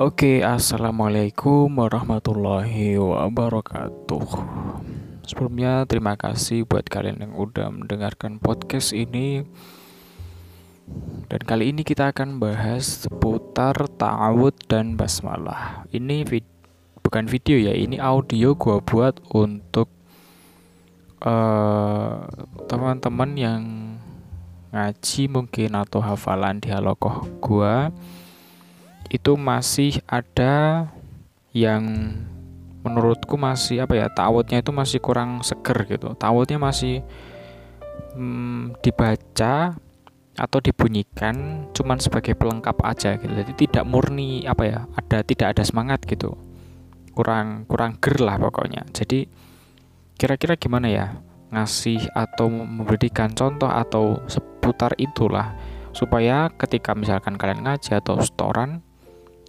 Oke, assalamualaikum warahmatullahi wabarakatuh. Sebelumnya terima kasih buat kalian yang udah mendengarkan podcast ini. Dan kali ini kita akan bahas seputar ta'awud dan basmalah. Ini bukan video ya, ini audio gua buat untuk teman-teman yang ngaji mungkin atau hafalan di halakoh gua. Itu masih ada yang menurutku masih ta'awudnya itu masih kurang seger gitu. Ta'awudnya masih dibaca atau dibunyikan cuman sebagai pelengkap aja gitu. Jadi tidak murni tidak ada semangat gitu. Kurang ger lah pokoknya. Jadi kira-kira gimana ya? Ngasih atau memberikan contoh atau seputar itulah supaya ketika misalkan kalian ngaji atau setoran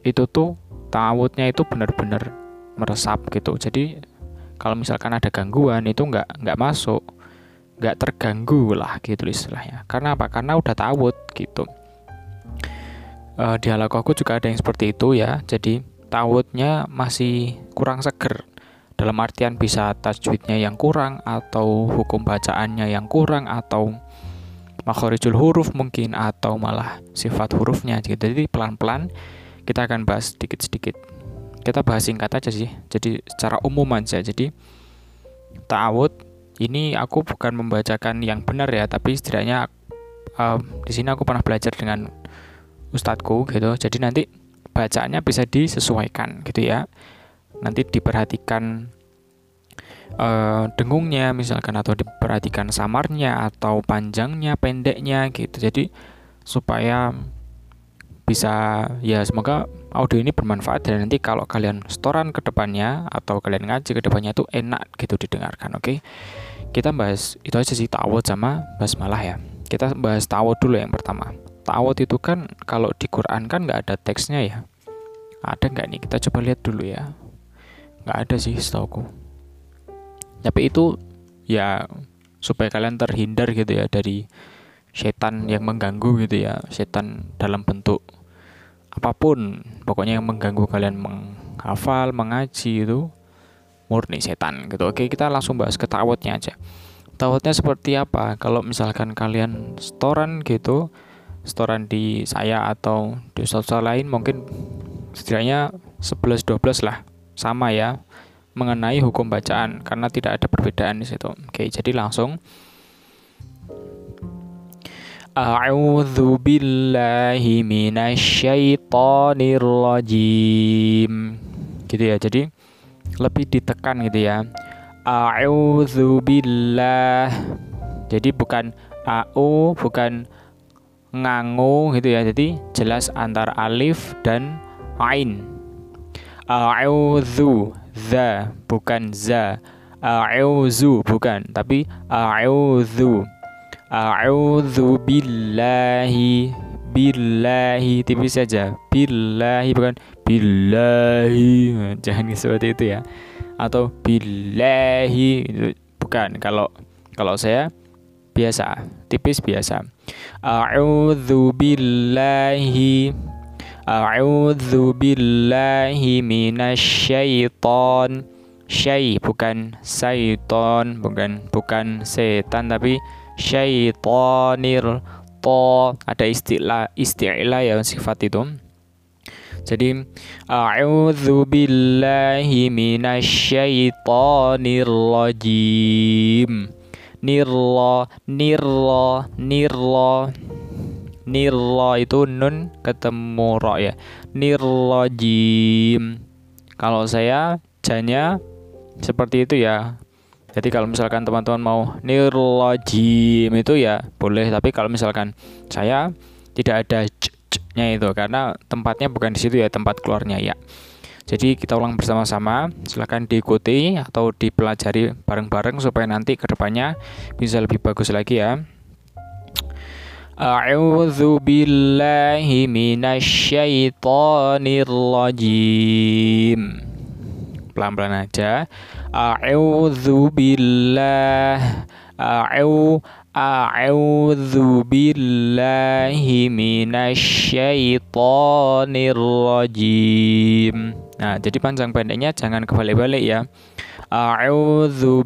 itu tuh ta'awudnya itu benar-benar meresap gitu. Jadi kalau misalkan ada gangguan itu nggak masuk, nggak terganggu lah gitu istilahnya. Karena apa? Karena udah ta'awud gitu. Di halakohku juga ada yang seperti itu ya. Jadi ta'awudnya masih kurang seger. Dalam artian bisa tajwidnya yang kurang atau hukum bacaannya yang kurang atau makhorijul huruf mungkin atau malah sifat hurufnya gitu. Jadi pelan-pelan kita akan bahas sedikit-sedikit. Kita bahas singkat aja sih. Jadi secara umum aja. Jadi ta'awud ini aku bukan membacakan yang benar ya, tapi setidaknya di sini aku pernah belajar dengan ustadku gitu. Jadi nanti bacaannya bisa disesuaikan gitu ya. Nanti diperhatikan dengungnya misalkan atau diperhatikan samarnya atau panjangnya, pendeknya gitu. Jadi supaya bisa ya, semoga audio ini bermanfaat dan nanti kalau kalian setoran ke depannya atau kalian ngaji ke depannya itu enak gitu didengarkan. Oke. Kita bahas itu aja sih, ta'awud sama basmalah ya. Kita bahas ta'awud dulu yang pertama. Ta'awud itu kan kalau di Quran kan enggak ada teksnya ya. Ada enggak nih? Kita coba lihat dulu ya. Enggak ada sih setauku. Tapi itu ya supaya kalian terhindar gitu ya dari setan yang mengganggu gitu ya. Setan dalam bentuk apapun, pokoknya yang mengganggu kalian menghafal, mengaji itu murni setan gitu. Oke, kita langsung bahas ke ta'awudnya aja. Ta'awudnya seperti apa? Kalau misalkan kalian setoran gitu, setoran di saya atau di ustaz lain mungkin setidaknya 11-12 lah, sama ya, mengenai hukum bacaan karena tidak ada perbedaan di situ. Oke, jadi langsung A'udzu billahi minasyaitonir rajim. Gitu ya. Jadi lebih ditekan gitu ya. A'udzu billah. Jadi bukan au, bukan ngangu gitu ya. Jadi jelas antara alif dan ain. A'udzu za, bukan za. A'udzu bukan, tapi a'udzu. A'udzu billahi, billahi tipis saja, billahi bukan billahi, jangan seperti itu ya, atau billahi bukan. Kalau saya biasa tipis biasa. A'udzu billahi, a'udzu billahi minasyaiton. Syai bukan syaiton, bukan setan tapi syaitonir to. Ada istilah yang sifat itu. Jadi a'udzu billahi minasyaitonir rajim. Nirla, nirla, nirla. Nirla itu nun ketemu ra ya. Nirrajim. Kalau saya janya seperti itu ya. Jadi kalau misalkan teman-teman mau nirrajim itu ya boleh, tapi kalau misalkan saya tidak ada j-nya itu karena tempatnya bukan di situ ya, tempat keluarnya ya. Jadi kita ulang bersama-sama, silakan diikuti atau dipelajari bareng-bareng supaya nanti kedepannya bisa lebih bagus lagi ya. A'udzu billahi minasyaitonir rajim. Pelan-pelan aja. A'udzu billah, A'udzu billahi minasyaitonir rajim. Nah, jadi panjang pendeknya jangan kebalik-balik ya. A'udzu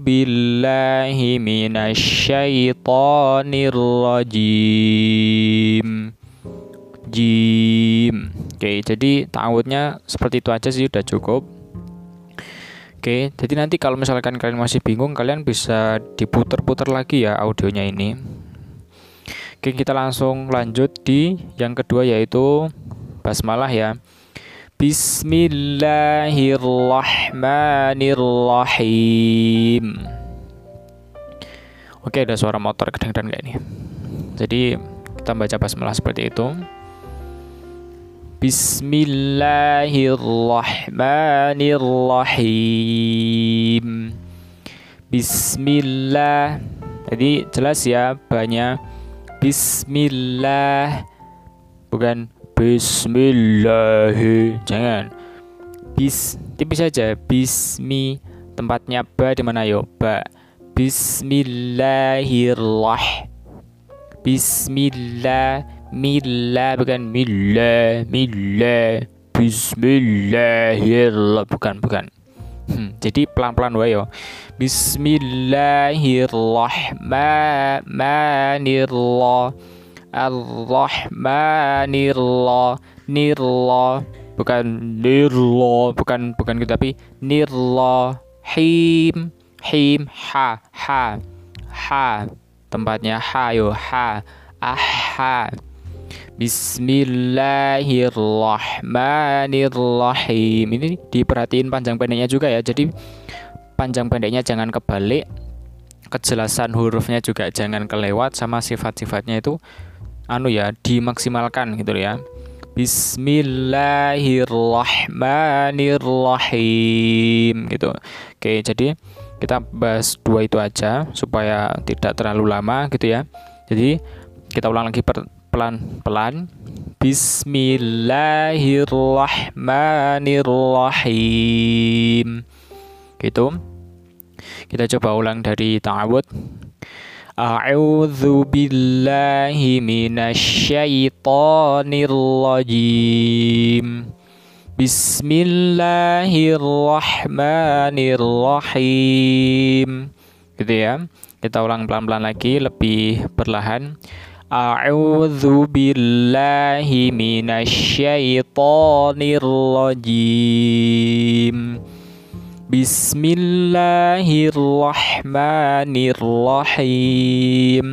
billahi minasyaitonir rajim. Jim. Oke, jadi ta'awudnya seperti itu aja sih, udah cukup. Oke, jadi nanti kalau misalkan kalian masih bingung, kalian bisa diputer-puter lagi ya audionya ini. Oke, kita langsung lanjut di yang kedua, yaitu basmalah ya. Bismillahirrahmanirrahim. Oke, ada suara motor kadang-kadang kayak ini. Jadi kita baca basmalah seperti itu. Bismillahirrahmanirrahim. Bismillah. Jadi jelas ya banyak Bismillah, bukan Bismillah. Jangan bis, tipis aja. Bismi tempatnya ba di mana yo? Ba. Bismillahirrahmanirrahim. Bismillah. Milla bukan milla, milla. Bismillahirrahmanirrahim. Bukan. Jadi pelan-pelan wae yo. Bismillahirrahmanirrahim. Ar-Rahmanirrahim. Nirrah bukan nirrah, bukan gitu, tapi nirrahim. Him ha. Tempatnya ha yo, ha. Aha. Bismillahirrahmanirrahim. Ini diperhatiin panjang pendeknya juga ya. Jadi panjang pendeknya jangan kebalik, kejelasan hurufnya juga jangan kelewat, sama sifat-sifatnya itu dimaksimalkan gitu ya. Bismillahirrahmanirrahim gitu. Oke, jadi kita bahas dua itu aja supaya tidak terlalu lama gitu ya. Jadi kita ulang lagi pelan-pelan. Bismillahirrahmanirrahim. Gitu. Kita coba ulang dari ta'awud. A'udzu billahi minasyaitonir rajim. Bismillahirrahmanirrahim. Gitu ya. Kita ulang pelan-pelan lagi, lebih perlahan. A'udzu billahi minasyaitonir rajim. Bismillahirrahmanirrahim.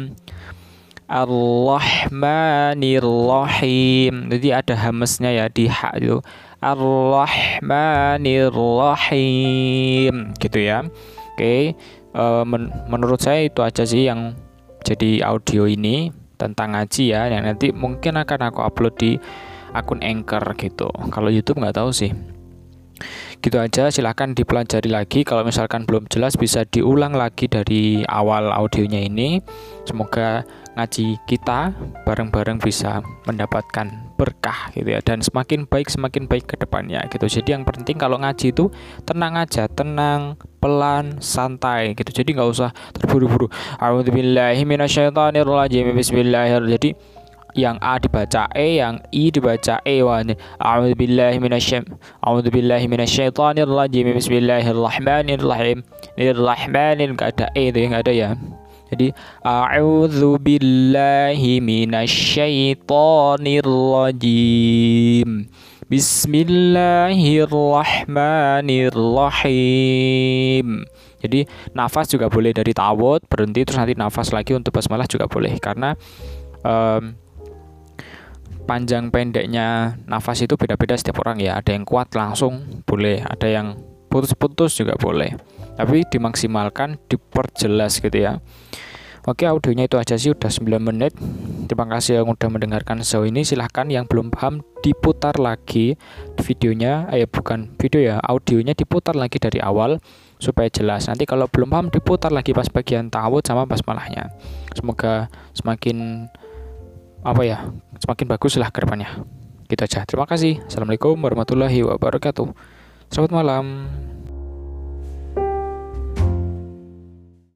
Ar-Rahmanirrahim. Jadi ada hamesnya ya di ha itu. Ar-Rahmanirrahim. Gitu ya. Oke, menurut saya itu aja sih yang jadi audio ini tentang ngaji ya, yang nanti mungkin akan aku upload di akun Anchor gitu. Kalau YouTube nggak tahu sih. Gitu aja, silahkan dipelajari lagi. Kalau misalkan belum jelas bisa diulang lagi dari awal audionya ini. Semoga ngaji kita bareng-bareng bisa mendapatkan berkah gitu ya, dan semakin baik ke depannya gitu. Jadi yang penting kalau ngaji itu tenang aja, tenang, pelan, santai gitu. Jadi nggak usah terburu-buru. A'udzubillahi minasyaitonirrajim. Bismillahirrahmanirrahim. Jadi yang A dibaca E, yang I dibaca E. A'udzubillahi minasyaitonirrajim. Bismillahirrahmanirrahim. Nirrahmanir enggak ada E itu, yang ada ya. Jadi a'udzubillahi minasyaitonirrajim. Bismillahirrahmanirrahim. Jadi nafas juga boleh dari ta'awud, berhenti terus nanti nafas lagi untuk basmalah juga boleh, karena panjang pendeknya nafas itu beda-beda setiap orang ya. Ada yang kuat langsung boleh, ada yang putus-putus juga boleh, tapi dimaksimalkan, diperjelas gitu ya. Oke, audionya itu aja sih, udah 9 menit. Terima kasih yang udah mendengarkan sejauh ini. Silahkan yang belum paham diputar lagi videonya, audionya diputar lagi dari awal supaya jelas. Nanti kalau belum paham diputar lagi pas bagian ta'awud sama pas malahnya. Semoga semakin semakin bagus lah ke depannya. Gitu aja. Terima kasih. Assalamualaikum warahmatullahi wabarakatuh. Selamat malam.